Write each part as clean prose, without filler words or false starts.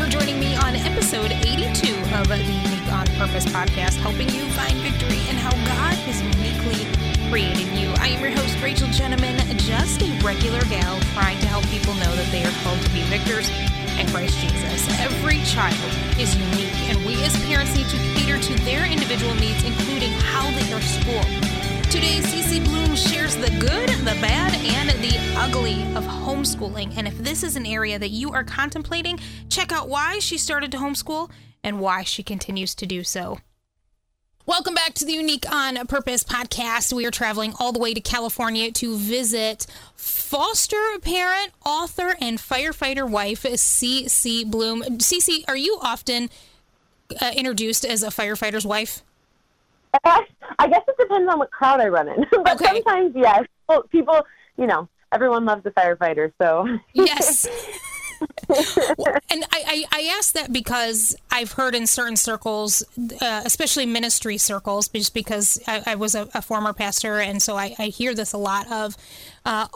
for joining me on episode 82 of the Unique on Purpose podcast, helping you find victory in how God has uniquely created you. I am your host, Rachel Gentleman, just a regular gal trying to help people know that they are called to be victors in Christ Jesus. Every child is unique, and we as parents need to cater to their individual needs, including how they are schooled. Today, CeCe Bloom shares the good, the bad, and the ugly of homeschooling. And if this is an area that you are contemplating, check out why she started to homeschool and why she continues to do so. Welcome back to the Unique on Purpose podcast. We are traveling all the way to California to visit foster parent, author, and firefighter wife, CeCe Bloom. CeCe, are you often introduced as a firefighter's wife? I guess it depends on what crowd I run in. But okay. Sometimes, yes. Well, people, you know, everyone loves the firefighter, so. Yes. And I ask that because I've heard in certain circles, especially ministry circles, just because I was a former pastor, and so I hear this a lot of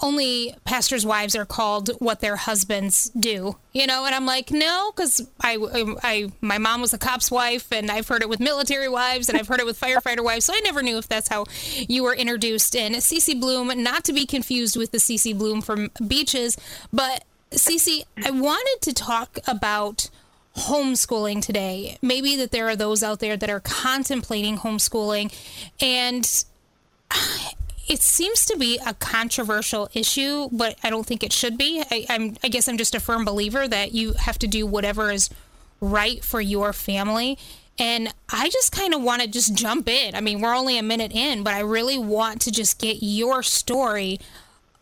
only pastors' wives are called what their husbands do, you know? And I'm like, no, because my mom was a cop's wife, and I've heard it with military wives, and I've heard it with firefighter wives, so I never knew if that's how you were introduced. And CeCe Bloom, not to be confused with the CeCe Bloom from Beaches, but CeCe, I wanted to talk about homeschooling today. Maybe that there are those out there that are contemplating homeschooling, and it seems to be a controversial issue, but I don't think it should be. I guess I'm just a firm believer that you have to do whatever is right for your family. And I just kind of want to just jump in. I mean, we're only a minute in, but I really want to just get your story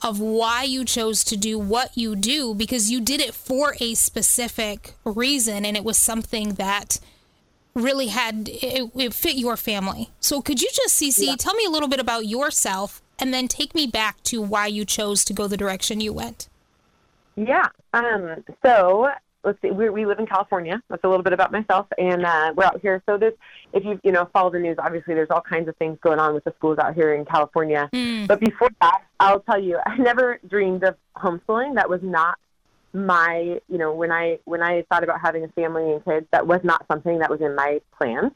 of why you chose to do what you do, because you did it for a specific reason, and it was something that really had, it fit your family. So could you just, CeCe, tell me a little bit about yourself, and then take me back to why you chose to go the direction you went? Yeah. So let's see, we live in California. That's a little bit about myself, and we're out here. So there's, if you, follow the news, obviously there's all kinds of things going on with the schools out here in California. Mm. But before that, I'll tell you, I never dreamed of homeschooling. That was not my, when I thought about having a family and kids, that was not something that was in my plan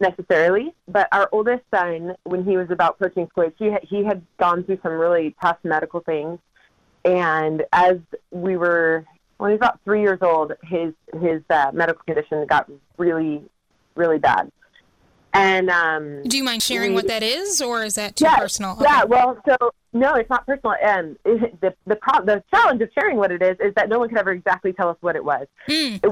necessarily. But our oldest son, when he was about approaching school, he had gone through some really tough medical things. And as we were, when he was about 3 years old, his medical condition got really, really bad. And do you mind sharing what that is, or is that too personal? Okay. Yeah, well, so no, it's not personal. And the challenge of sharing what it is that no one could ever exactly tell us what it was. Mm.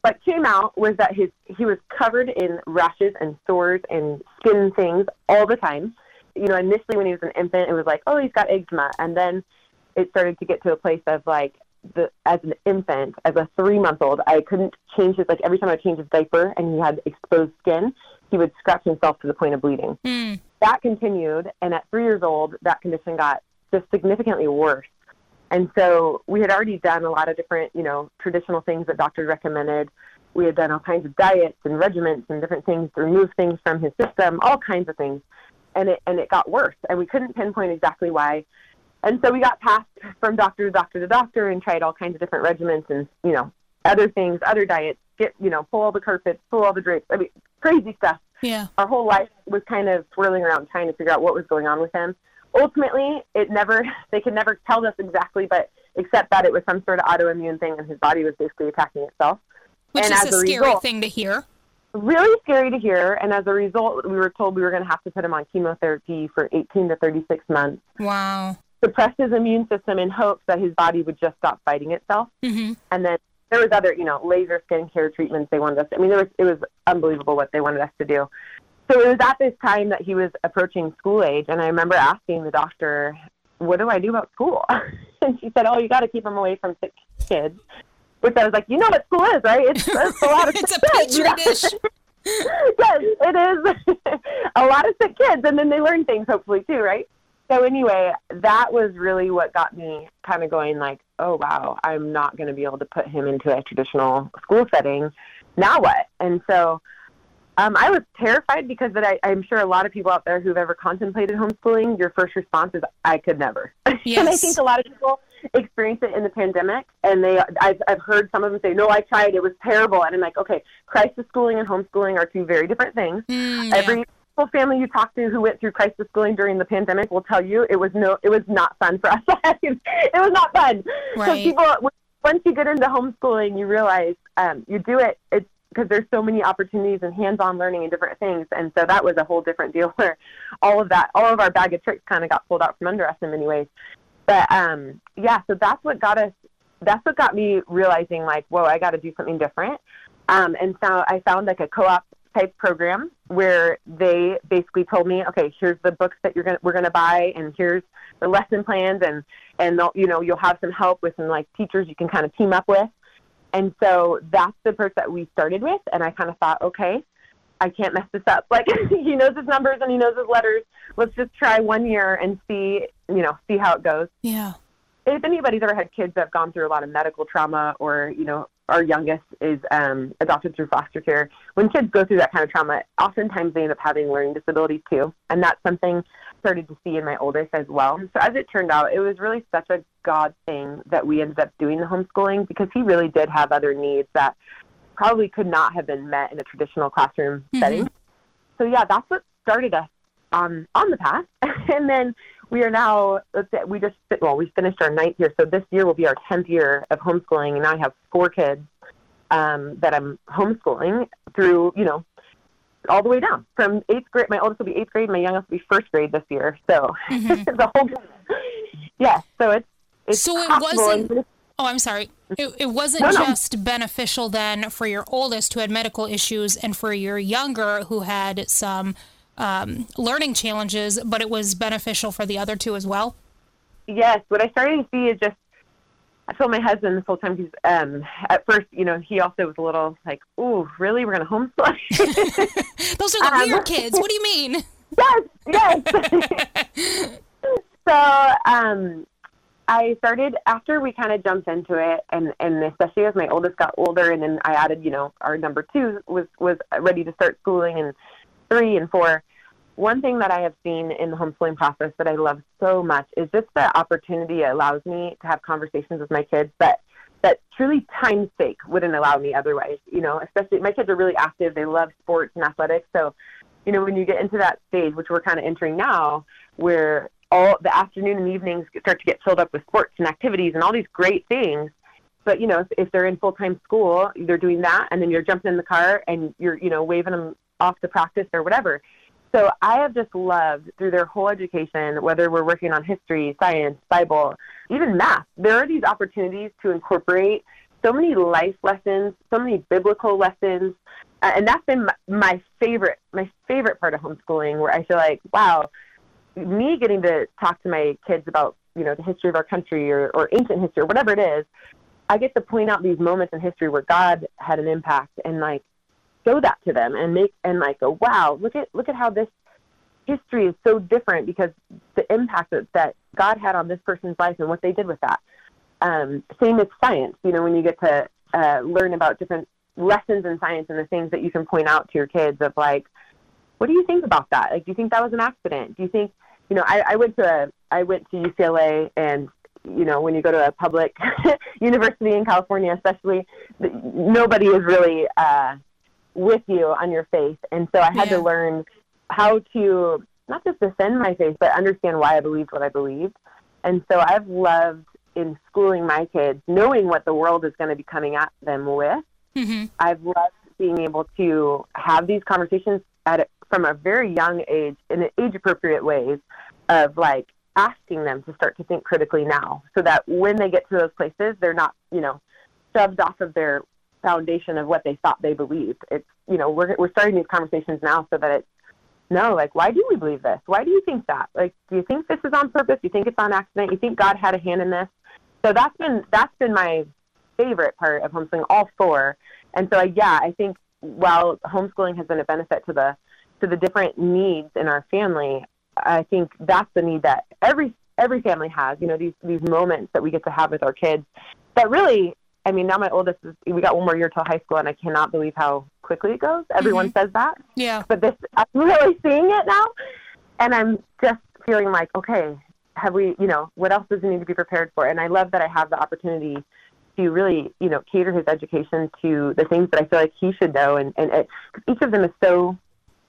What came out was that he was covered in rashes and sores and skin things all the time. You know, initially when he was an infant, it was like, oh, he's got eczema, and then it started to get to a place of like. As an infant, as a 3-month-old, I couldn't change his, like every time I changed his diaper and he had exposed skin, he would scratch himself to the point of bleeding. Mm. That continued, and at 3 years old, that condition got just significantly worse. And so we had already done a lot of different, traditional things that doctors recommended. We had done all kinds of diets and regimens and different things to remove things from his system, all kinds of things. And it got worse, and we couldn't pinpoint exactly why. And so we got passed from doctor to doctor to doctor and tried all kinds of different regimens and, other things, other diets, pull all the carpets, pull all the drapes. I mean, crazy stuff. Yeah. Our whole life was kind of swirling around trying to figure out what was going on with him. Ultimately, they could never tell us exactly, but except that it was some sort of autoimmune thing and his body was basically attacking itself. Which is a scary thing to hear. Really scary to hear. And as a result, we were told we were going to have to put him on chemotherapy for 18 to 36 months. Wow. Suppressed his immune system in hopes that his body would just stop fighting itself. Mm-hmm. And then there was other, laser skincare treatments they wanted us to, it was unbelievable what they wanted us to do. So it was at this time that he was approaching school age. And I remember asking the doctor, what do I do about school? And she said, oh, you got to keep him away from sick kids. Which I was like, you know what school is, right? It's a lot of sick kids. It's a petri dish. Yes, it is. A lot of sick kids. And then they learn things, hopefully, too, right? So anyway, that was really what got me kind of going like, oh, wow, I'm not going to be able to put him into a traditional school setting. Now what? And so I was terrified because I'm sure a lot of people out there who've ever contemplated homeschooling, your first response is, I could never. Yes. And I think a lot of people experienced it in the pandemic, and I've heard some of them say, no, I tried, it was terrible. And I'm like, okay, crisis schooling and homeschooling are two very different things. Yeah. Every family you talk to who went through crisis schooling during the pandemic will tell you it was not fun for us. It was not fun. Right. So people, once you get into homeschooling, you realize you do it. It's because there's so many opportunities and hands-on learning and different things. And so that was a whole different deal where all of our bag of tricks kind of got pulled out from under us in many ways. But so that's what got me realizing, like, whoa, I got to do something different. And so I found like a co-op type program where they basically told me, okay, here's the books that we're going to buy, and here's the lesson plans, and you'll have some help with some like teachers you can kind of team up with. And so that's the approach that we started with. And I kind of thought, okay, I can't mess this up. Like, he knows his numbers and he knows his letters. Let's just try 1 year and see how it goes. Yeah. If anybody's ever had kids that have gone through a lot of medical trauma, or, our youngest is adopted through foster care. When kids go through that kind of trauma, oftentimes they end up having learning disabilities too. And that's something I started to see in my oldest as well. So as it turned out, it was really such a God thing that we ended up doing the homeschooling, because he really did have other needs that probably could not have been met in a traditional classroom setting. So yeah, that's what started us on the path. And then we are now, we finished our 9th year. So this year will be our 10th year of homeschooling. And I have 4 kids that I'm homeschooling through, all the way down from 8th grade. My oldest will be 8th grade. My youngest will be 1st grade this year. So the whole, yeah. So it's so it wasn't, oh, I'm sorry. It wasn't just beneficial then for your oldest who had medical issues and for your younger who had some learning challenges, but it was beneficial for the other two as well? Yes. What I started to see is just, I told my husband this whole time, he's, at first, he also was a little like, ooh, really? We're going to homeschool? Those are the weird kids. What do you mean? Yes. So, I started, after we kind of jumped into it, and especially as my oldest got older, and then I added, our number 2 was ready to start schooling, and 3 and 4. One thing that I have seen in the homeschooling process that I love so much is just the opportunity it allows me to have conversations with my kids that truly time's sake wouldn't allow me otherwise, especially my kids are really active. They love sports and athletics. So, when you get into that stage, which we're kind of entering now, where all the afternoon and evenings start to get filled up with sports and activities and all these great things. But, if they're in full-time school, they're doing that, and then you're jumping in the car and you're, waving them off to practice or whatever. So I have just loved through their whole education, whether we're working on history, science, Bible, even math, there are these opportunities to incorporate so many life lessons, so many biblical lessons. And that's been my favorite part of homeschooling, where I feel like, wow, me getting to talk to my kids about, the history of our country or ancient history or whatever it is, I get to point out these moments in history where God had an impact, and like, show that to them and go, wow, look at how this history is so different because the impact that God had on this person's life and what they did with that. Same as science, when you get to learn about different lessons in science and the things that you can point out to your kids of like, what do you think about that? Like, do you think that was an accident? Do you think, I went to UCLA, and when you go to a public university in California, especially, nobody is really, with you on your faith. And so I had to learn how to not just defend my faith, but understand why I believed what I believed. And so I've loved in schooling my kids, knowing what the world is going to be coming at them with. Mm-hmm. I've loved being able to have these conversations from a very young age in age-appropriate ways of like asking them to start to think critically now, so that when they get to those places, they're not, shoved off of their foundation of what they thought they believed. It's, we're starting these conversations now so that it's, no, like, why do we believe this? Why do you think that? Like, do you think this is on purpose? Do you think it's on accident? You think God had a hand in this? So that's been my favorite part of homeschooling, all 4. And so I think while homeschooling has been a benefit to the different needs in our family, I think that's the need that every family has, these moments that we get to have with our kids that really, I mean, now my oldest is, we got one more year till high school, and I cannot believe how quickly it goes. Everyone says that. Yeah. But I'm really seeing it now, and I'm just feeling like, okay, have we, you know, what else does he need to be prepared for? And I love that I have the opportunity to really, you know, cater his education to the things that I feel like he should know. And it, each of them is so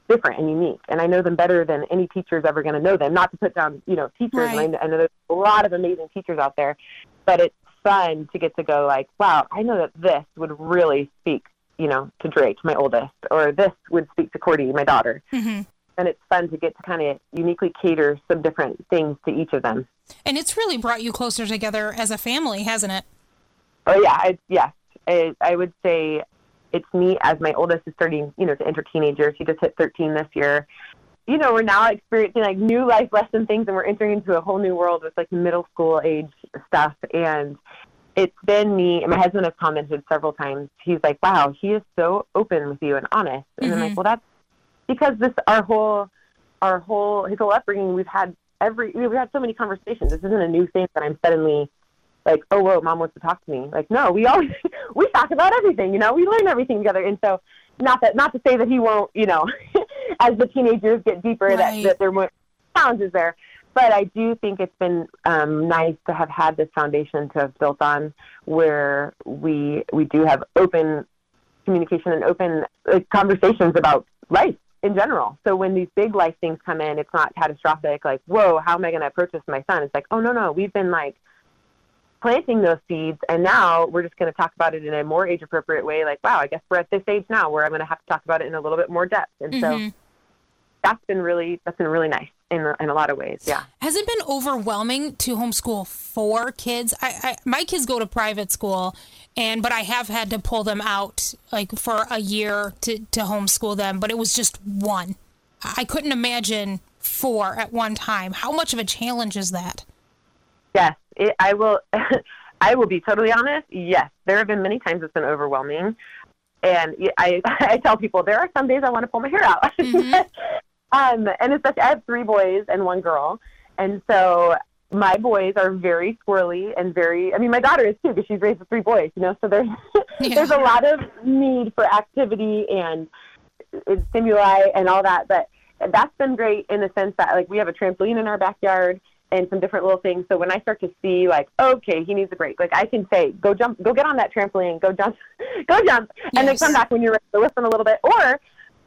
different and unique. And I know them better than any teacher is ever going to know them. Not to put down, you know, teachers. Right. I know there's a lot of amazing teachers out there, but it's fun to get to go like, wow, I know that this would really speak, you know, to Drake, my oldest, or this would speak to Cordy, my daughter. Mm-hmm. And it's fun to get to kind of uniquely cater some different things to each of them. And it's really brought you closer together as a family, hasn't it? Oh, yeah. I would say it's me as my oldest is starting, you know, to enter teenagers. He just hit 13 this year. You know, we're now experiencing like new life lesson things, and we're entering into a whole new world with like middle school age stuff. And it's been me, and my husband has commented several times. He's like, wow, he is so open with you and honest. And mm-hmm. I'm like, well, that's because this, his whole upbringing, we've had so many conversations. This isn't a new thing that I'm suddenly like, oh, whoa, mom wants to talk to me. Like, no, we talk about everything, you know, we learn everything together. And so not to say that he won't, you know, as the teenagers get deeper, right. that there are challenges there. But I do think it's been nice to have had this foundation to have built on where we do have open communication and open conversations about life in general. So when these big life things come in, it's not catastrophic, like, whoa, how am I going to approach this with my son? It's like, oh, no, we've been like planting those seeds, and now we're just going to talk about it in a more age-appropriate way, like, wow, I guess we're at this age now where I'm going to have to talk about it in a little bit more depth. And mm-hmm. so that's been really nice in a lot of ways, yeah. Has it been overwhelming to homeschool four kids? My kids go to private school, but I have had to pull them out like for a year to homeschool them, but it was just one. I couldn't imagine four at one time. How much of a challenge is that? Yes, I will be totally honest. Yes, there have been many times it's been overwhelming. And I tell people there are some days I want to pull my hair out. Mm-hmm. And especially I have three boys and one girl. And so my boys are very squirrely and my daughter is too, because she's raised with three boys, you know, so there's, yeah. there's a lot of need for activity and stimuli and all that. But that's been great in the sense that like we have a trampoline in our backyard and some different little things. So when I start to see like, okay, he needs a break. Like I can say, go jump, go get on that trampoline, go jump. Yes. And then come back when you're ready to listen a little bit. Or,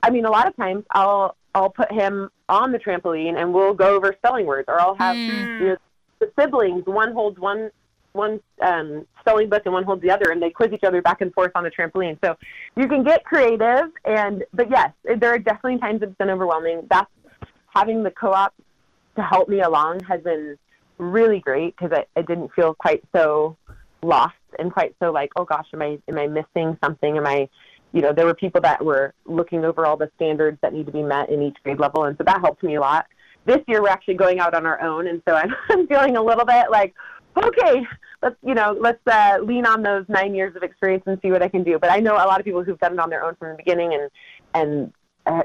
I mean, a lot of times I'll put him on the trampoline and we'll go over spelling words, or I'll have you know, the siblings, one holds one spelling book and one holds the other, and they quiz each other back and forth on the trampoline. So you can get creative, but yes, there are definitely times it's been overwhelming. That's having the co-op to help me along has been really great, because I didn't feel quite so lost and quite so like, oh gosh, am I missing something? You know, there were people that were looking over all the standards that need to be met in each grade level, and so that helped me a lot. This year we're actually going out on our own, and so I'm feeling a little bit like, okay, let's lean on those 9 years of experience and see what I can do. But I know a lot of people who've done it on their own from the beginning and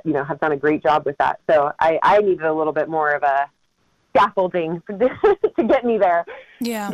you know, have done a great job with that. So I needed a little bit more of a scaffolding to get me there. Yeah.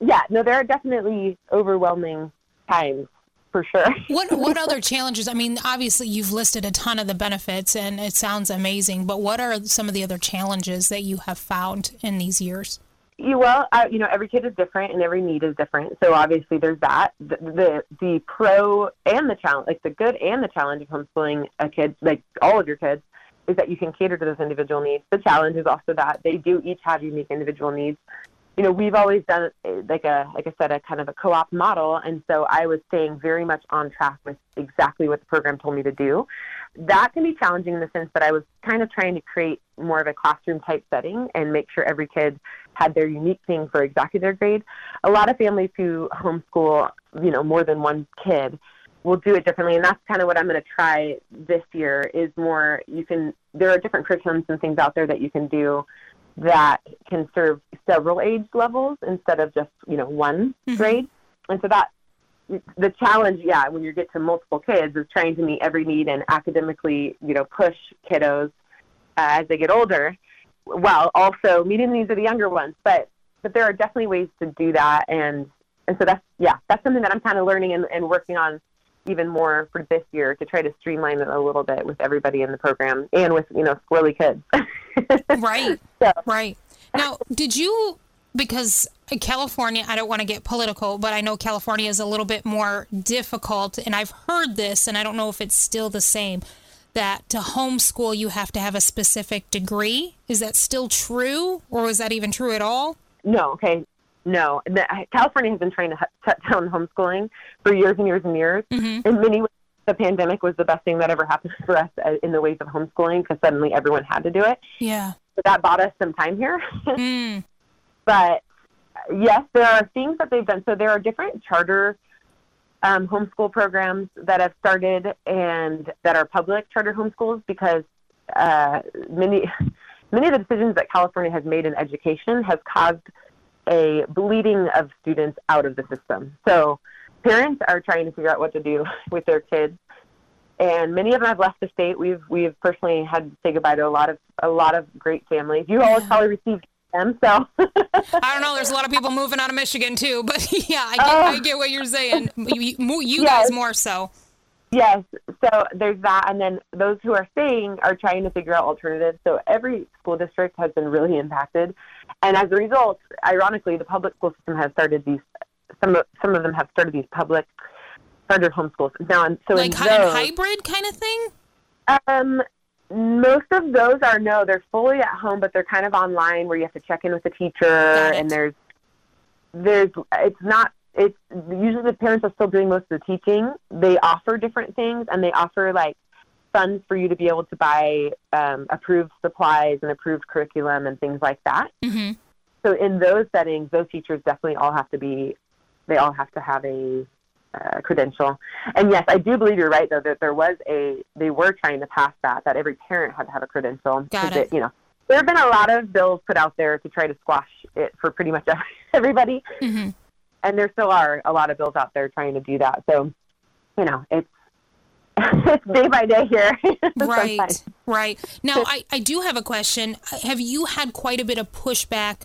But there are definitely overwhelming times for sure. What other challenges? I mean, obviously you've listed a ton of the benefits and it sounds amazing, but what are some of the other challenges that you have found in these years? You know, every kid is different and every need is different. So obviously there's that, the pro and the challenge, like the good and the challenge of homeschooling a kid, like all of your kids, is that you can cater to those individual needs. The challenge is also that they do each have unique individual needs. You know, we've always done, like I said, a kind of a co-op model. And so I was staying very much on track with exactly what the program told me to do. That can be challenging in the sense that I was kind of trying to create more of a classroom type setting and make sure every kid had their unique thing for exactly their grade. A lot of families who homeschool, you know, more than one kid, we'll do it differently, and that's kind of what I'm going to try this year is more, there are different curriculums and things out there that you can do that can serve several age levels instead of just, you know, one mm-hmm. grade. And so that, the challenge, yeah, when you get to multiple kids is trying to meet every need and academically, you know, push kiddos as they get older, while also meeting the needs of the younger ones. But there are definitely ways to do that. And so that's something that I'm kind of learning and working on even more for this year to try to streamline it a little bit with everybody in the program and with, you know, squirrely kids. Right. So, right. Now, did you, because California, I don't want to get political, but I know California is a little bit more difficult, and I've heard this, and I don't know if it's still the same, that to homeschool, you have to have a specific degree. Is that still true, or was that even true at all? No, okay. No. California has been trying to shut down homeschooling for years and years and years. Mm-hmm. In many ways, the pandemic was the best thing that ever happened for us in the ways of homeschooling, because suddenly everyone had to do it. Yeah. So that bought us some time here. Mm. But yes, there are things that they've done. So there are different charter homeschool programs that have started and that are public charter homeschools, because many of the decisions that California has made in education has caused a bleeding of students out of the system. So parents are trying to figure out what to do with their kids, and many of them have left the state. We've personally had to say goodbye to a lot of great families. You all probably received them, so. I don't know. There's a lot of people moving out of Michigan too, but yeah, I get what you're saying. You yes. Guys more so. Yes. So there's that, and then those who are staying are trying to figure out alternatives. So every school district has been really impacted, and as a result, ironically, the public school system has started these. Some of them have started these public charter homeschools now. And so like hybrid kind of thing. Most of those are no, they're fully at home, but they're kind of online where you have to check in with the teacher, and there's it's usually the parents are still doing most of the teaching. They offer different things, and they offer like funds for you to be able to buy approved supplies and approved curriculum and things like that. Mm-hmm. So in those settings, those teachers definitely all have to have a credential. And yes, I do believe you're right, though, that they were trying to pass that every parent had to have a credential. Got it. You know, there have been a lot of bills put out there to try to squash it for pretty much everybody. Mm-hmm. And there still are a lot of bills out there trying to do that. So, you know, it's day by day here. Right, right. Now, I do have a question. Have you had quite a bit of pushback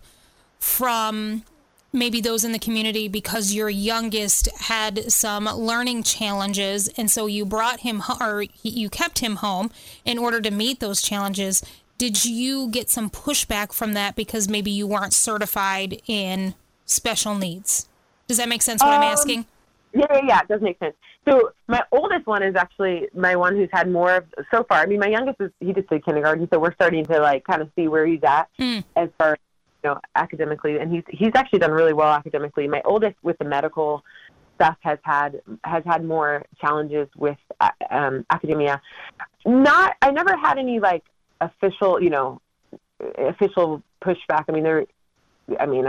from maybe those in the community because your youngest had some learning challenges, and so you brought him or you kept him home in order to meet those challenges? Did you get some pushback from that because maybe you weren't certified in special needs? Does that make sense what I'm asking? Yeah, it does make sense. So my oldest one is actually my one who's had more of, so far. I mean, my youngest, he just did kindergarten, so we're starting to like kind of see where he's at as far as, you know, academically, and he's actually done really well academically. My oldest with the medical stuff has had more challenges with academia. I never had any like official pushback. I'm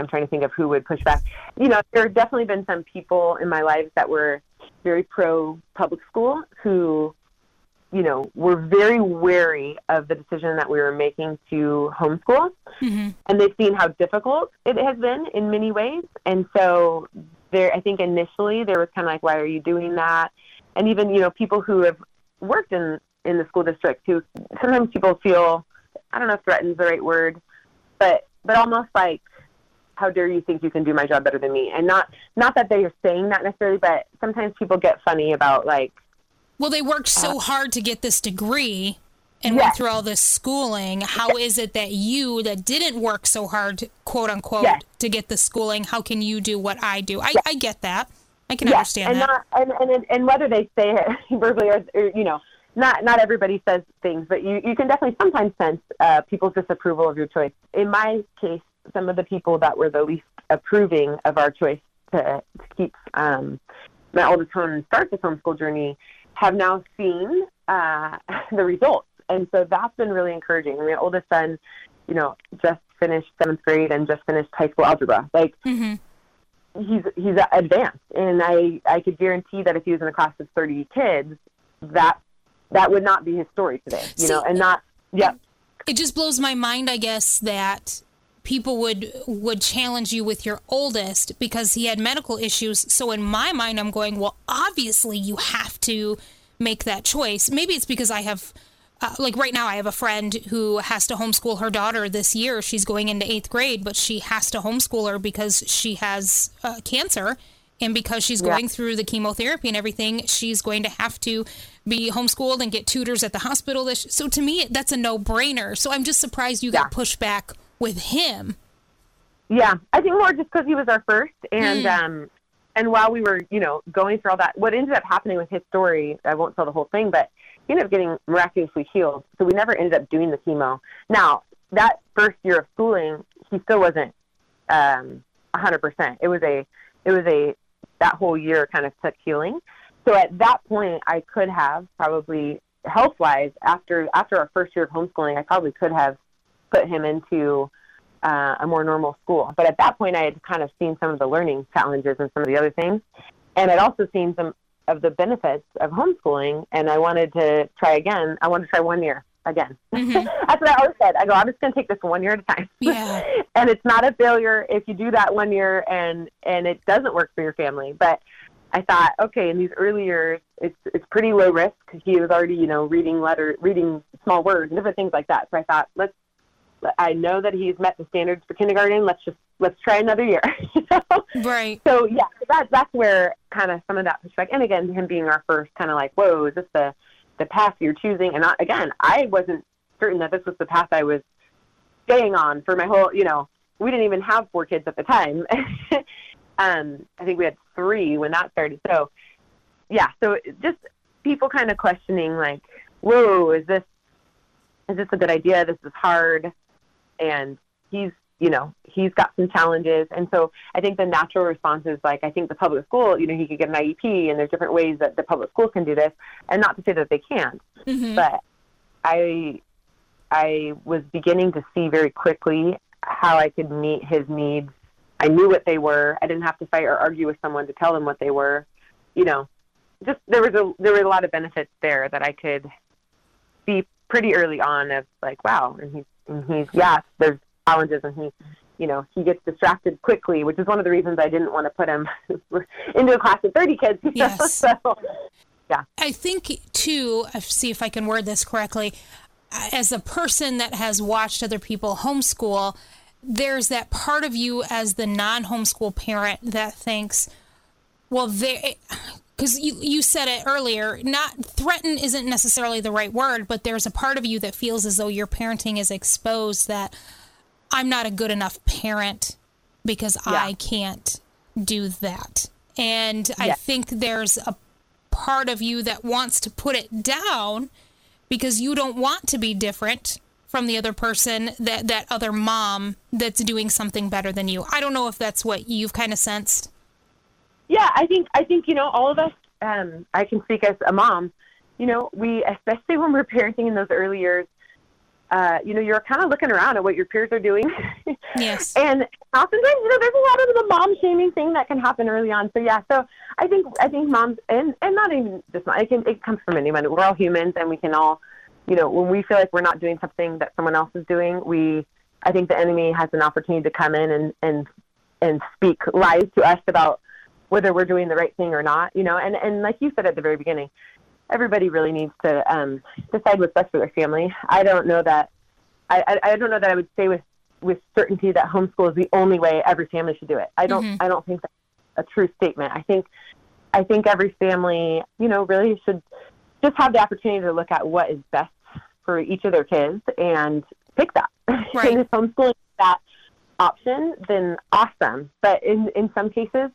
trying to think of who would push back. You know, there have definitely been some people in my life that were very pro public school who, you know, were very wary of the decision that we were making to homeschool. Mm-hmm. And they've seen how difficult it has been in many ways. And so I think initially there was kind of like, why are you doing that? And even, you know, people who have worked in the school district who sometimes people feel, I don't know if threatened is the right word, but almost like, how dare you think you can do my job better than me? And not that they are saying that necessarily, but sometimes people get funny about like, well, they worked so hard to get this degree and yes. went through all this schooling. How yes. is it that you that didn't work so hard, quote unquote, yes. to get the schooling? How can you do what I do? Yes. I get that. I can yes. understand and that. And whether they say it verbally or you know, not everybody says things, but you can definitely sometimes sense people's disapproval of your choice. In my case, some of the people that were the least approving of our choice to keep my oldest home and start this homeschool journey have now seen the results. And so that's been really encouraging. My oldest son, you know, just finished 7th grade and just finished high school algebra. Like mm-hmm. he's advanced. And I could guarantee that if he was in a class of 30 kids, that would not be his story today, you know, and not, yeah. It just blows my mind, I guess, that people would challenge you with your oldest because he had medical issues. So in my mind, I'm going, well, obviously you have to make that choice. Maybe it's because I have, like right now I have a friend who has to homeschool her daughter this year. She's going into 8th grade, but she has to homeschool her because she has cancer. And because she's going yeah. through the chemotherapy and everything, she's going to have to be homeschooled and get tutors at the hospital. So to me, that's a no-brainer. So I'm just surprised you got yeah. pushback with him Yeah, I think more just because he was our first, and while we were, going through all that, what ended up happening with his story, I won't tell the whole thing, but he ended up getting miraculously healed, so we never ended up doing the chemo. Now, that first year of schooling, he still wasn't 100%. It was that whole year kind of took healing. So at that point, I could have probably health-wise, after our first year of homeschooling, I probably could have put him into a more normal school. But at that point, I had kind of seen some of the learning challenges and some of the other things. And I'd also seen some of the benefits of homeschooling, and I wanted to try again. I wanted to try 1 year again. Mm-hmm. That's what I always said. I go, I'm just going to take this 1 year at a time. Yeah. And it's not a failure if you do that 1 year and it doesn't work for your family. But I thought, okay, in these early years, it's pretty low risk. He was already, reading small words and different things like that. So I thought, I know that he's met the standards for kindergarten. Let's try another year. Right. So yeah, that's where kind of some of that perspective. And again, him being our first, kind of like, whoa, is this the path you're choosing? And I wasn't certain that this was the path I was staying on for my whole, we didn't even have 4 kids at the time. I think we had 3 when that started. So yeah. So just people kind of questioning like, whoa, is this a good idea? This is hard. And he's got some challenges. And so I think the natural response is like, I think the public school, he could get an IEP, and there's different ways that the public school can do this. And not to say that they can't, mm-hmm. but I was beginning to see very quickly how I could meet his needs. I knew what they were. I didn't have to fight or argue with someone to tell them what they were, just there were a lot of benefits there that I could see pretty early on of like, wow. And there's challenges, and he gets distracted quickly, which is one of the reasons I didn't want to put him into a class of 30 kids. Yes. So, yeah. I think too, see if I can word this correctly, as a person that has watched other people homeschool, there's that part of you as the non-homeschool parent that thinks, well, because you said it earlier, not threaten isn't necessarily the right word, but there's a part of you that feels as though your parenting is exposed, that I'm not a good enough parent because I can't do that. And I think there's a part of you that wants to put it down because you don't want to be different from the other person, that other mom that's doing something better than you. I don't know if that's what you've kind of sensed. Yeah, I think, all of us, I can speak as a mom, we, especially when we're parenting in those early years, you're kind of looking around at what your peers are doing. Yes. And oftentimes, there's a lot of the mom shaming thing that can happen early on. So yeah, so I think moms, and not even just mom, it comes from anyone. We're all humans, and we can all, when we feel like we're not doing something that someone else is doing, I think the enemy has an opportunity to come in and speak lies to us about whether we're doing the right thing or not, and like you said at the very beginning, everybody really needs to decide what's best for their family. I don't know that I would say with certainty that homeschool is the only way every family should do it. I don't think that's a true statement. I think every family, really should just have the opportunity to look at what is best for each of their kids and pick that. Right. And if homeschooling is that option, then awesome. But in some cases,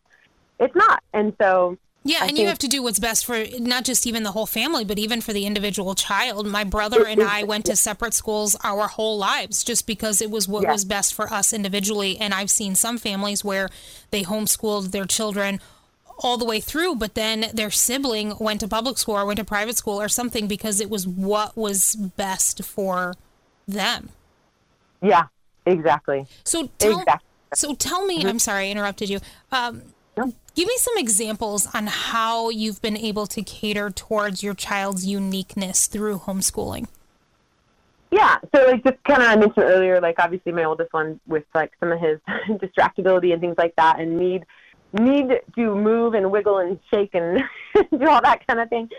it's not. And so, yeah, and you have to do what's best for not just even the whole family, but even for the individual child. My brother and I went to separate schools our whole lives just because it was what was best for us individually. And I've seen some families where they homeschooled their children all the way through, but then their sibling went to public school or went to private school or something because it was what was best for them. Yeah, exactly. So tell me, I'm sorry, I interrupted you. Give me some examples on how you've been able to cater towards your child's uniqueness through homeschooling. Yeah, so like just kind of I mentioned earlier, like obviously my oldest one with like some of his distractibility and things like that, and need to move and wiggle and shake and do all that kind of thing.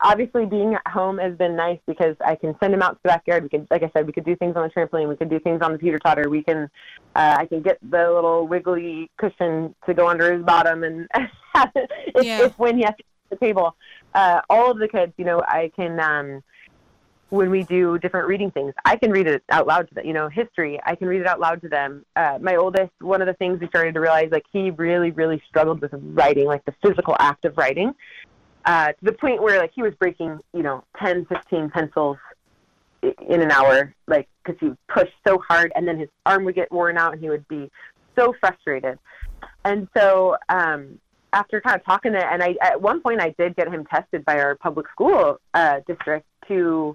Obviously being at home has been nice because I can send him out to the backyard. We can, like I said, we could do things on the trampoline. We could do things on the teeter totter. We can, I can get the little wiggly cushion to go under his bottom and if when he has to get to the table, all of the kids, I can, when we do different reading things. I can read it out loud to them, you know, history, I can read it out loud to them. My oldest, one of the things we started to realize, like, he really, really struggled with writing, like the physical act of writing, to the point where, like, he was breaking, you know, 10, 15 pencils in an hour, like, because he pushed so hard, and then his arm would get worn out, and he would be so frustrated. And so, after kind of talking to, and I, at one point I did get him tested by our public school district to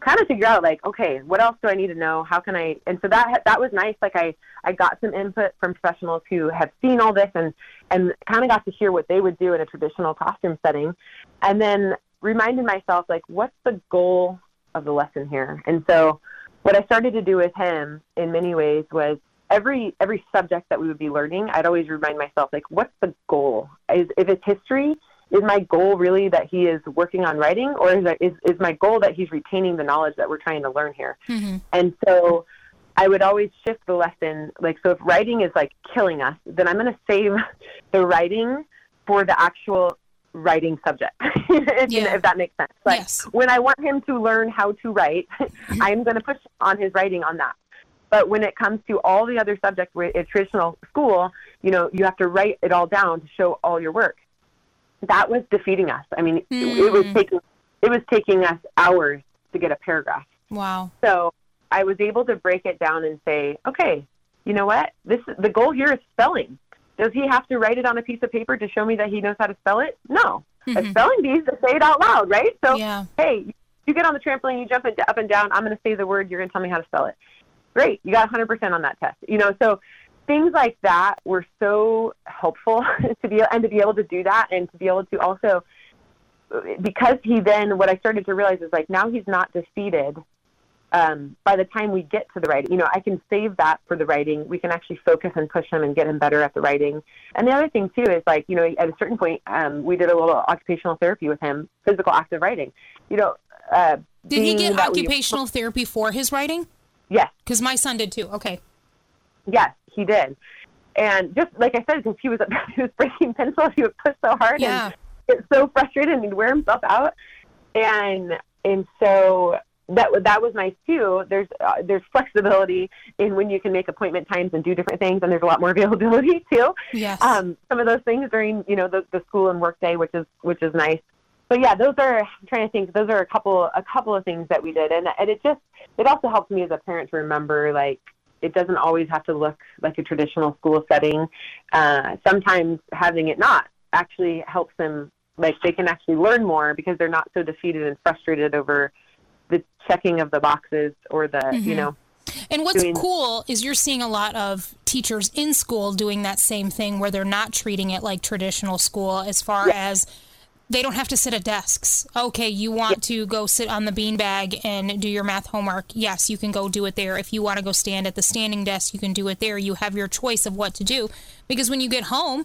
kind of figure out, like, okay, what else do I need to know? How can I? And so that was nice. Like, I got some input from professionals who have seen all this and kind of got to hear what they would do in a traditional classroom setting. And then reminded myself, like, what's the goal of the lesson here? And so what I started to do with him in many ways was every subject that we would be learning, I'd always remind myself, like, what's the goal? If it's history, is my goal really that he is working on writing, or is my goal that he's retaining the knowledge that we're trying to learn here? Mm-hmm. And so I would always shift the lesson. Like, so if writing is, like, killing us, then I'm going to save the writing for the actual writing subject, if that makes sense. Like, yes. When I want him to learn how to write, I'm going to push on his writing on that. But when it comes to all the other subjects where at traditional school, you know, you have to write it all down to show all your work. That was defeating us. I mean, it was taking us hours to get a paragraph. Wow. So I was able to break it down and say, okay, you know what? The goal here is spelling. Does he have to write it on a piece of paper to show me that he knows how to spell it? No. Mm-hmm. A spelling bee is to say it out loud, right? So, hey, you get on the trampoline, you jump up and down. I'm going to say the word. You're going to tell me how to spell it. Great. You got 100% on that test. You know, so things like that were so helpful to be able to do that, and to be able to also, because he then, what I started to realize is, like, now he's not defeated by the time we get to the writing. You know, I can save that for the writing. We can actually focus and push him and get him better at the writing. And the other thing, too, is, like, you know, at a certain point, we did a little occupational therapy with him, physical active writing. You know, did he get occupational therapy for his writing? Yes. Because my son did, too. Okay. Yes, he did. And just like I said, because he was breaking pencils, he would push so hard and get so frustrated, and he'd wear himself out. And so that was nice too. There's flexibility in when you can make appointment times and do different things, and there's a lot more availability too. Yes. Some of those things during, you know, the school and work day, which is nice. But yeah, those are a couple of things that we did, and it also helped me as a parent to remember, like, it doesn't always have to look like a traditional school setting. Sometimes having it not actually helps them, like, they can actually learn more because they're not so defeated and frustrated over the checking of the boxes or the, you know. And what's cool is you're seeing a lot of teachers in school doing that same thing, where they're not treating it like traditional school as far as they don't have to sit at desks. Okay, you want to go sit on the beanbag and do your math homework. Yes, you can go do it there. If you want to go stand at the standing desk, you can do it there. You have your choice of what to do. Because when you get home,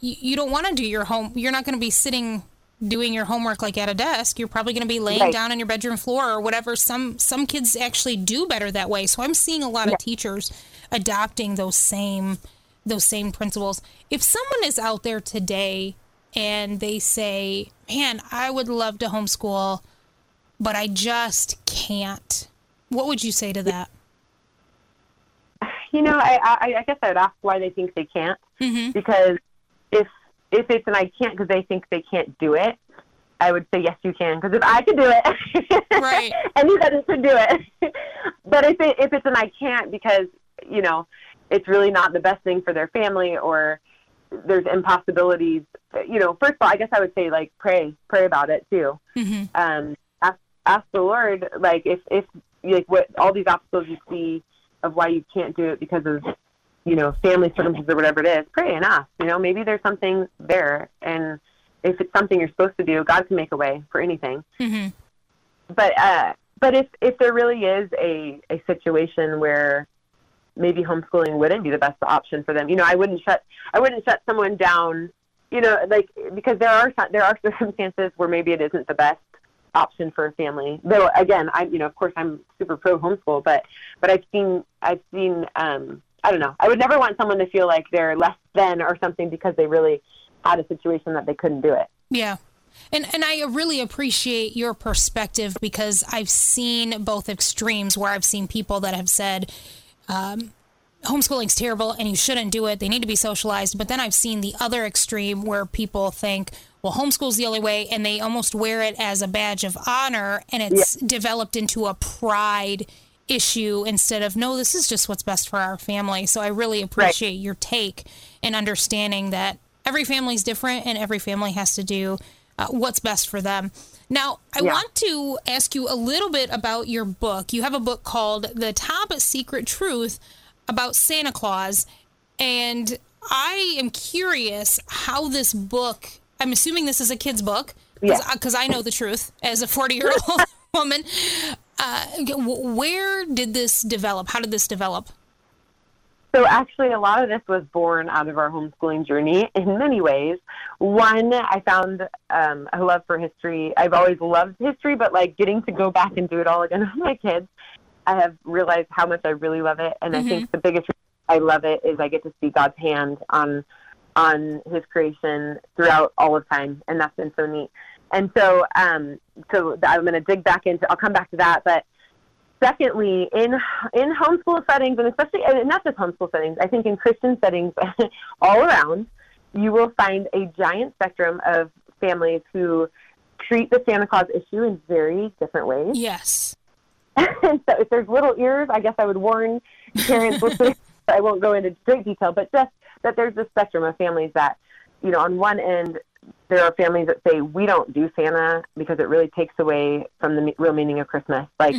you don't want to do your home. You're not going to be sitting doing your homework like at a desk. You're probably going to be laying down on your bedroom floor or whatever. Some kids actually do better that way. So I'm seeing a lot of teachers adopting those same principles. If someone is out there today and they say, man, I would love to homeschool, but I just can't, what would you say to that? You know, I guess I would ask why they think they can't. Mm-hmm. Because if it's an I can't because they think they can't do it, I would say, yes, you can. Because if I could do it, right, anybody could do it. But if it's an I can't because, you know, it's really not the best thing for their family, or there's impossibilities, you know, first of all, I guess I would say, like, pray about it too. Mm-hmm. Ask the Lord, like, if like what all these obstacles you see of why you can't do it because of, you know, family circumstances or whatever it is, pray and ask, you know, maybe there's something there. And if it's something you're supposed to do, God can make a way for anything. Mm-hmm. But if there really is a situation where maybe homeschooling wouldn't be the best option for them, you know, I wouldn't shut someone down, you know, like, because there are circumstances where maybe it isn't the best option for a family. Though again, you know, of course I'm super pro homeschool, but I've seen, I don't know. I would never want someone to feel like they're less than or something because they really had a situation that they couldn't do it. Yeah. And I really appreciate your perspective, because I've seen both extremes, where I've seen people that have said, homeschooling's terrible and you shouldn't do it, they need to be socialized. But then I've seen the other extreme where people think, well, homeschool's the only way, and they almost wear it as a badge of honor, and it's developed into a pride issue instead of, no, this is just what's best for our family. So I really appreciate your take and understanding that every family's different and every family has to do what's best for them. Now, I want to ask you a little bit about your book. You have a book called The Top Secret Truth About Santa Claus, and I am curious how this book, I'm assuming this is a kid's book, because I know the truth as a 40-year-old woman. Where did this develop? How did this develop? So actually, a lot of this was born out of our homeschooling journey in many ways. One, I found a love for history. I've always loved history, but like getting to go back and do it all again with my kids, I have realized how much I really love it. And I think the biggest reason I love it is I get to see God's hand on his creation throughout all of time. And that's been so neat. And so, so I'm going to dig back into, I'll come back to that. But secondly, in homeschool settings, and especially, and not just homeschool settings, I think in Christian settings all around, you will find a giant spectrum of families who treat the Santa Claus issue in very different ways. Yes. And so if there's little ears, I guess I would warn parents, I won't go into great detail, but just that there's this spectrum of families that, you know, on one end, there are families that say, we don't do Santa because it really takes away from the real meaning of Christmas. Like,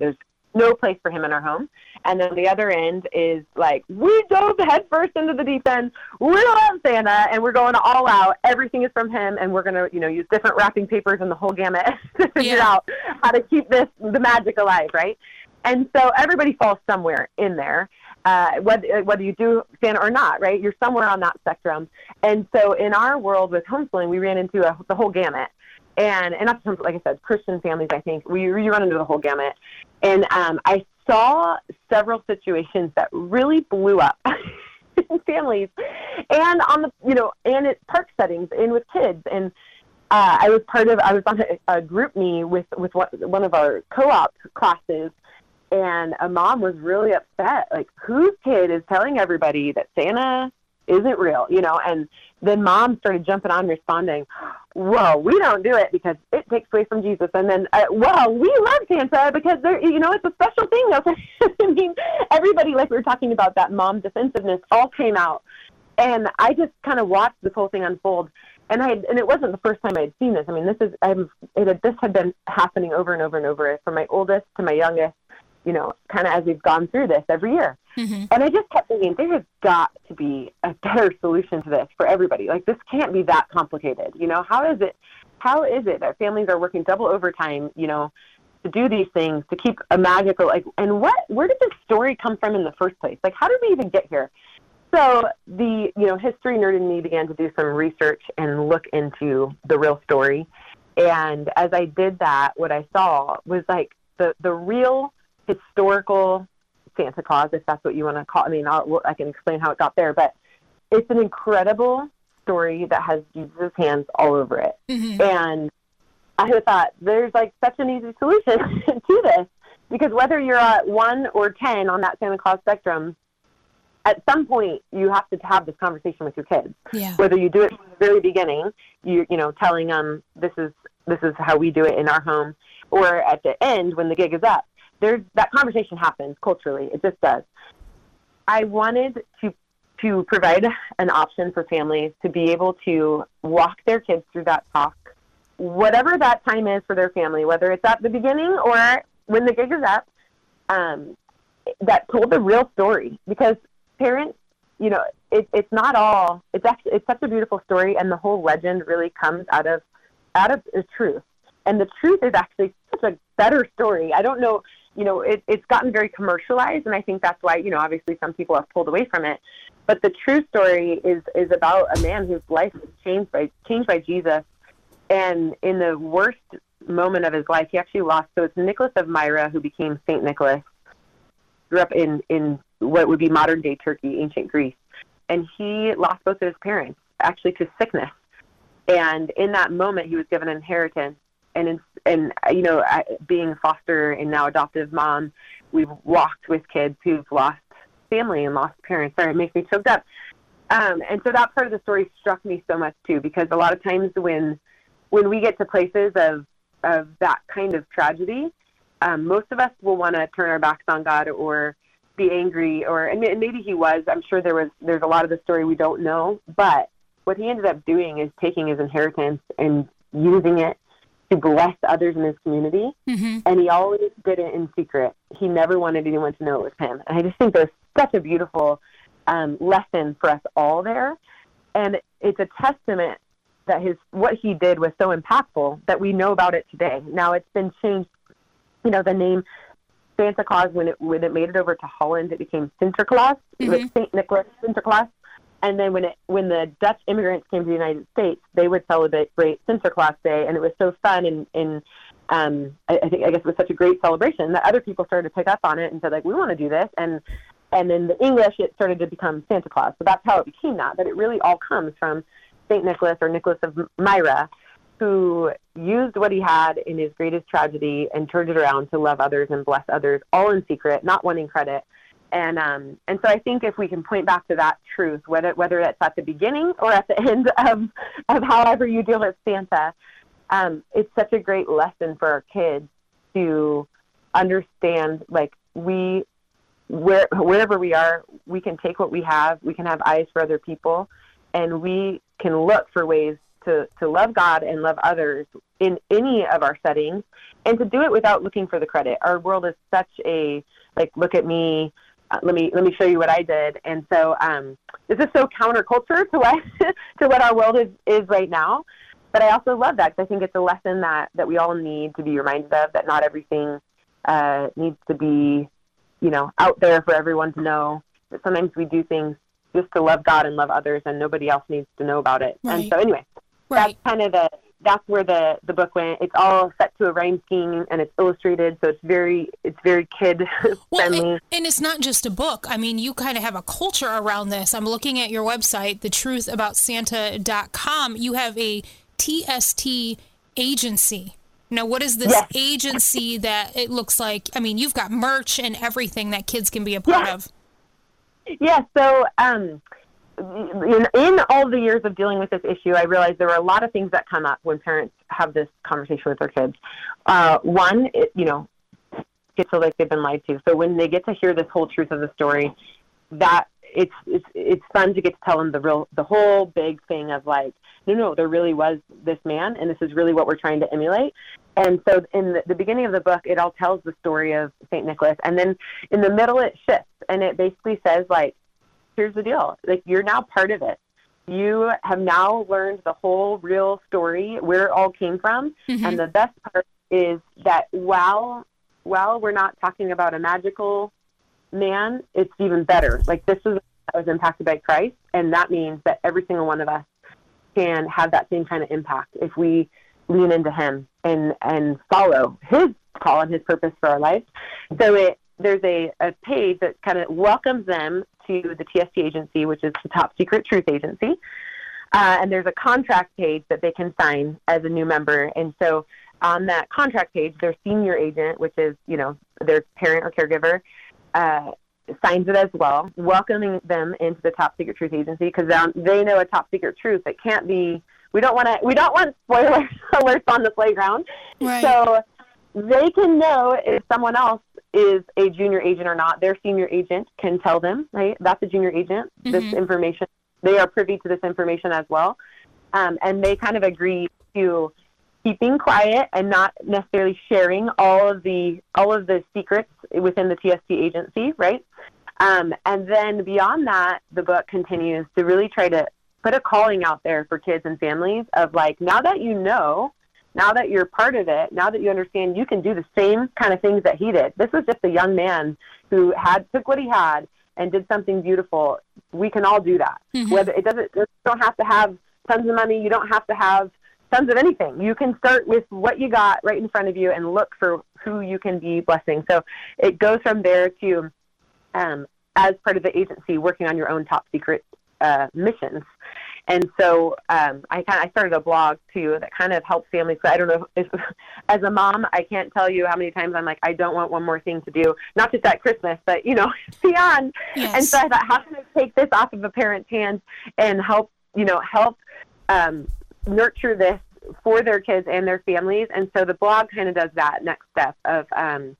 there's no place for him in our home. And then the other end is like, we dove headfirst into the deep end. We love Santa and we're going all out. Everything is from him. And we're going to, you know, use different wrapping papers and the whole gamut to figure out how to keep the magic alive. Right. And so everybody falls somewhere in there. Whether you do Santa or not, right? You're somewhere on that spectrum. And so in our world with homeschooling, we ran into the whole gamut. And not just, like I said, Christian families, I think, we run into the whole gamut. And I saw several situations that really blew up in families and on the, you know, and at park settings and with kids. And I was on a group meet with one of our co-op classes. And a mom was really upset, like, whose kid is telling everybody that Santa isn't real, you know? And then mom started jumping on, responding, whoa, we don't do it because it takes away from Jesus. And then, whoa, we love Santa because, you know, it's a special thing. I mean, everybody, like we were talking about, that mom defensiveness all came out. And I just kind of watched this whole thing unfold. And it wasn't the first time I had seen this. I mean, this had been happening over and over and over from my oldest to my youngest, you know, kind of as we've gone through this every year. And I just kept thinking, there has got to be a better solution to this for everybody. Like, this can't be that complicated. You know, how is it that families are working double overtime, you know, to do these things, to keep a magical, like, and where did this story come from in the first place? Like, how did we even get here? So the, you know, history nerd in me began to do some research and look into the real story. And as I did that, what I saw was like the real historical Santa Claus, if that's what you want to call it. I mean, I can explain how it got there, but it's an incredible story that has Jesus' hands all over it. And I thought, there's like such an easy solution to this, because whether you're at 1 or 10 on that Santa Claus spectrum, at some point you have to have this conversation with your kids. Whether you do it from the very beginning, you know, telling them this is how we do it in our home, or at the end when the gig is up. That conversation happens culturally. It just does. I wanted to provide an option for families to be able to walk their kids through that talk, whatever that time is for their family, whether it's at the beginning or when the gig is up, that told the real story. Because parents, you know, it's not all. It's such a beautiful story, and the whole legend really comes out of the truth. And the truth is actually such a better story. I don't know. You know, it's gotten very commercialized, and I think that's why, you know, obviously some people have pulled away from it. But the true story is about a man whose life was changed by Jesus, and in the worst moment of his life, he actually lost. So it's Nicholas of Myra, who became Saint Nicholas, grew up in what would be modern-day Turkey, ancient Greece, and he lost both of his parents, actually to sickness. And in that moment, he was given an inheritance. And you know, being a foster and now adoptive mom, we've walked with kids who've lost family and lost parents. Sorry, it makes me choked up. And so that part of the story struck me so much too, because a lot of times when we get to places of that kind of tragedy, most of us will want to turn our backs on God or be angry, or and maybe he was. I'm sure there's a lot of the story we don't know, but what he ended up doing is taking his inheritance and using it to bless others in his community. Mm-hmm. And he always did it in secret. He never wanted anyone to know it was him. And I just think there's such a beautiful lesson for us all there. And it's a testament that what he did was so impactful that we know about it today. Now it's been changed. You know, the name Santa Claus, when it made it over to Holland, it became Sinterklaas, mm-hmm. St. Nicholas, Sinterklaas. And then when the Dutch immigrants came to the United States, they would celebrate Sinterklaas Day, and it was so fun, and I guess it was such a great celebration that other people started to pick up on it and said, like, we want to do this, and in the English, it started to become Santa Claus. So that's how it became that. But it really all comes from St. Nicholas or Nicholas of Myra, who used what he had in his greatest tragedy and turned it around to love others and bless others, all in secret, not wanting credit. And so I think if we can point back to that truth, whether it's at the beginning or at the end of however you deal with Santa, it's such a great lesson for our kids to understand, like, wherever we are, we can take what we can have eyes for other people, and we can look for ways to love God and love others in any of our settings, and to do it without looking for the credit. Our world is such a, like, look at me, let me show you what I did. And so this is so counterculture to what to what our world is right now. But I also love that, because I think it's a lesson that we all need to be reminded of, that not everything needs to be, you know, out there for everyone to know. But sometimes we do things just to love God and love others, and nobody else needs to know about it. Right. And so anyway, right. That's kind of that's where the book went. It's all set to a rhyme scheme, and it's illustrated, so it's very kid friendly. Well, and it's not just a book. I mean, you kind of have a culture around this. I'm looking at your website, thetruthaboutsanta.com. You have a TST agency. Now, what is this agency that it looks like? I mean, you've got merch and everything that kids can be a part of. Yeah, so in all the years of dealing with this issue, I realized there were a lot of things that come up when parents have this conversation with their kids. One, kids feel like they've been lied to. So when they get to hear this whole truth of the story, that it's fun to get to tell them the whole big thing of, like, no, there really was this man, and this is really what we're trying to emulate. And so in the beginning of the book, it all tells the story of St. Nicholas. And then in the middle, it shifts, and it basically says, like, here's the deal. Like, you're now part of it. You have now learned the whole real story, where it all came from. Mm-hmm. And the best part is that while we're not talking about a magical man, it's even better. Like, this is that was impacted by Christ, and that means that every single one of us can have that same kind of impact if we lean into him and follow his call and his purpose for our life. So there's a page that kind of welcomes them to the TST agency, which is the Top Secret Truth agency. And there's a contract page that they can sign as a new member. And so on that contract page, their senior agent, which is, you know, their parent or caregiver, signs it as well, welcoming them into the Top Secret Truth agency, because they know a top secret truth that can't be, we don't want spoiler alerts on the playground. Right. So they can know if someone else is a junior agent or not. Their senior agent can tell them, right? That's a junior agent. Mm-hmm. This information, they are privy to this information as well. And they kind of agree to keeping quiet and not necessarily sharing all of the secrets within the TST agency, right? And then beyond that, the book continues to really try to put a calling out there for kids and families of, like, now that you know, now that you're part of it, now that you understand, you can do the same kind of things that he did. This was just a young man who took what he had and did something beautiful. We can all do that. Mm-hmm. Whether you don't have to have tons of money, you don't have to have tons of anything. You can start with what you got right in front of you and look for who you can be blessing. So it goes from there to, as part of the agency, working on your own top secret missions. And so I started a blog too that kind of helps families. So I don't know if as a mom, I can't tell you how many times I'm like, I don't want one more thing to do, not just at Christmas, but beyond. Yes. And so I thought, how can I take this off of a parent's hands and help nurture this for their kids and their families? And so the blog kind of does that next step of trying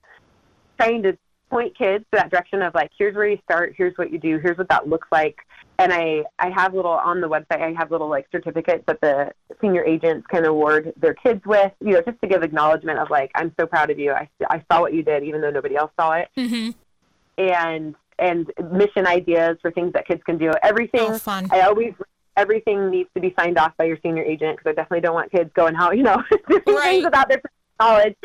to point kids to that direction of like, here's where you start, here's what you do, here's what that looks like. And I have little on the website, I have little like certificates that the senior agents can award their kids with, just to give acknowledgement of like, I'm so proud of you. I saw what you did, even though nobody else saw it. Mm-hmm. And mission ideas for things that kids can do. Everything needs to be signed off by your senior agent, because I definitely don't want kids going out, doing things without their knowledge.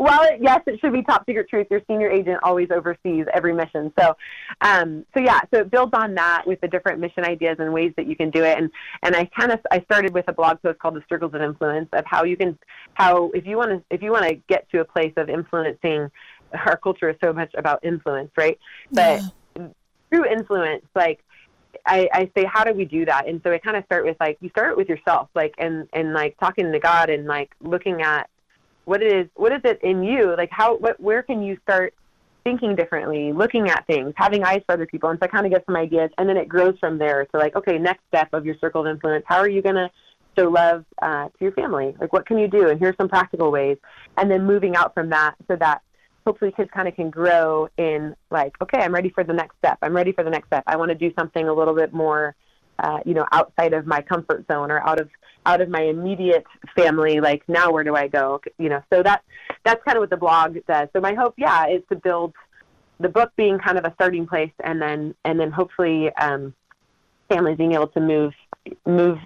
Well, yes, it should be top secret truth. Your senior agent always oversees every mission. So it builds on that with the different mission ideas and ways that you can do it. And I started with a blog post called The Circles of Influence, of if you want to get to a place of influencing. Our culture is so much about influence, right? But through influence, like I say, how do we do that? And so I kind of start with like, you start with yourself, like, and like talking to God and like looking at what is it in you? Like where can you start thinking differently, looking at things, having eyes for other people. And so I kind of get some ideas, and then it grows from there to like, okay, next step of your circle of influence, how are you going to show love to your family? Like what can you do? And here's some practical ways. And then moving out from that so that hopefully kids kind of can grow in like, okay, I'm ready for the next step. I want to do something a little bit more, outside of my comfort zone or out of my immediate family. Like now, where do I go? So that's kind of what the blog does. So my hope, is to build the book being kind of a starting place, and then hopefully families being able to move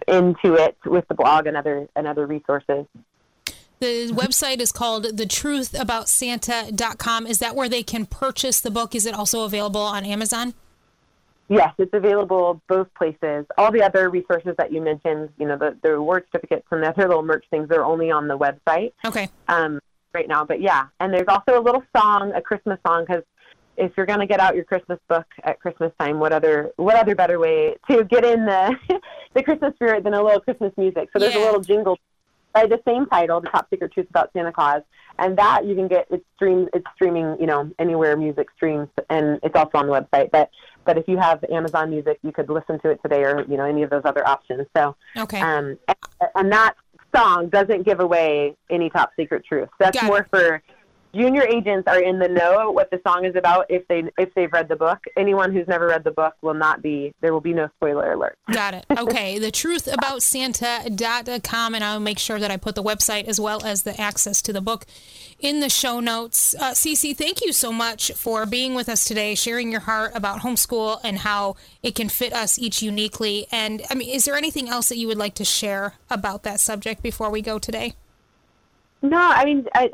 into it with the blog and other resources. The website is called thetruthaboutsanta.com. Is that where they can purchase the book? Is it also available on Amazon? Yes, it's available both places. All the other resources that you mentioned, the award certificates and the other little merch things, they're only on the website. Okay. Right now, but yeah. And there's also a little song, a Christmas song, because if you're going to get out your Christmas book at Christmas time, what other better way to get in the the Christmas spirit than a little Christmas music? So there's a little jingle by the same title, The Top Secret Truth About Santa Claus, and that you can get, it's streaming, anywhere music streams, and it's also on the website, but if you have Amazon Music, you could listen to it today or, any of those other options. So, okay. And that song doesn't give away any top secret truth. That's Got more it. For junior agents are in the know what the song is about if they've read the book. Anyone who's never read the book there will be no spoiler alert. Got it. Okay. thetruthaboutsanta.com, and I'll make sure that I put the website as well as the access to the book in the show notes. CeCe, thank you so much for being with us today, sharing your heart about homeschool and how it can fit us each uniquely. And I mean, is there anything else that you would like to share about that subject before we go today? No, I mean, I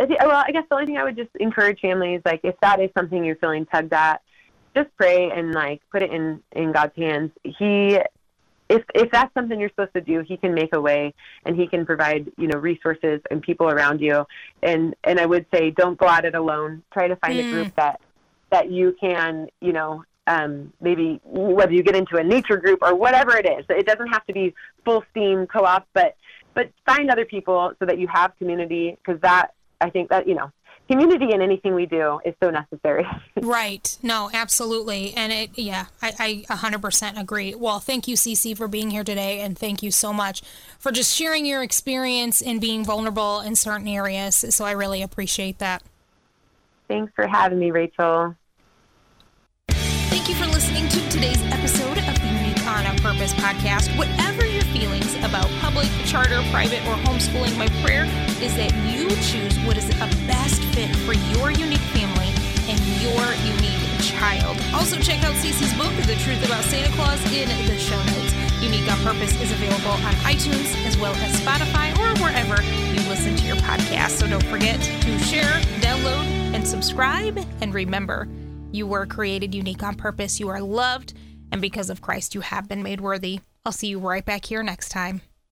guess the only thing I would just encourage families, like, if that is something you're feeling tugged at, just pray and, like, put it in God's hands. If that's something you're supposed to do, He can make a way, and He can provide, resources and people around you. And I would say, don't go at it alone. Try to find a group that you can, maybe whether you get into a nature group or whatever it is. It doesn't have to be full steam co-op, but find other people so that you have community, because that, I think that, community in anything we do is so necessary. Right. No, absolutely. And I 100% agree. Well, thank you, CeCe, for being here today. And thank you so much for just sharing your experience and being vulnerable in certain areas. So I really appreciate that. Thanks for having me, Rachel. Thank you for listening to today's episode of the Unique on Purpose podcast. Whatever your feelings about public, charter, private, or homeschooling, my prayer is that you choose what is a best fit for your unique family and your unique child. Also, check out CeCe's book, The Truth About Santa Claus, in the show notes. Unique on Purpose is available on iTunes as well as Spotify or wherever you listen to your podcast. So don't forget to share, download, and subscribe. And remember, you were created unique on purpose. You are loved. And because of Christ, you have been made worthy. I'll see you right back here next time.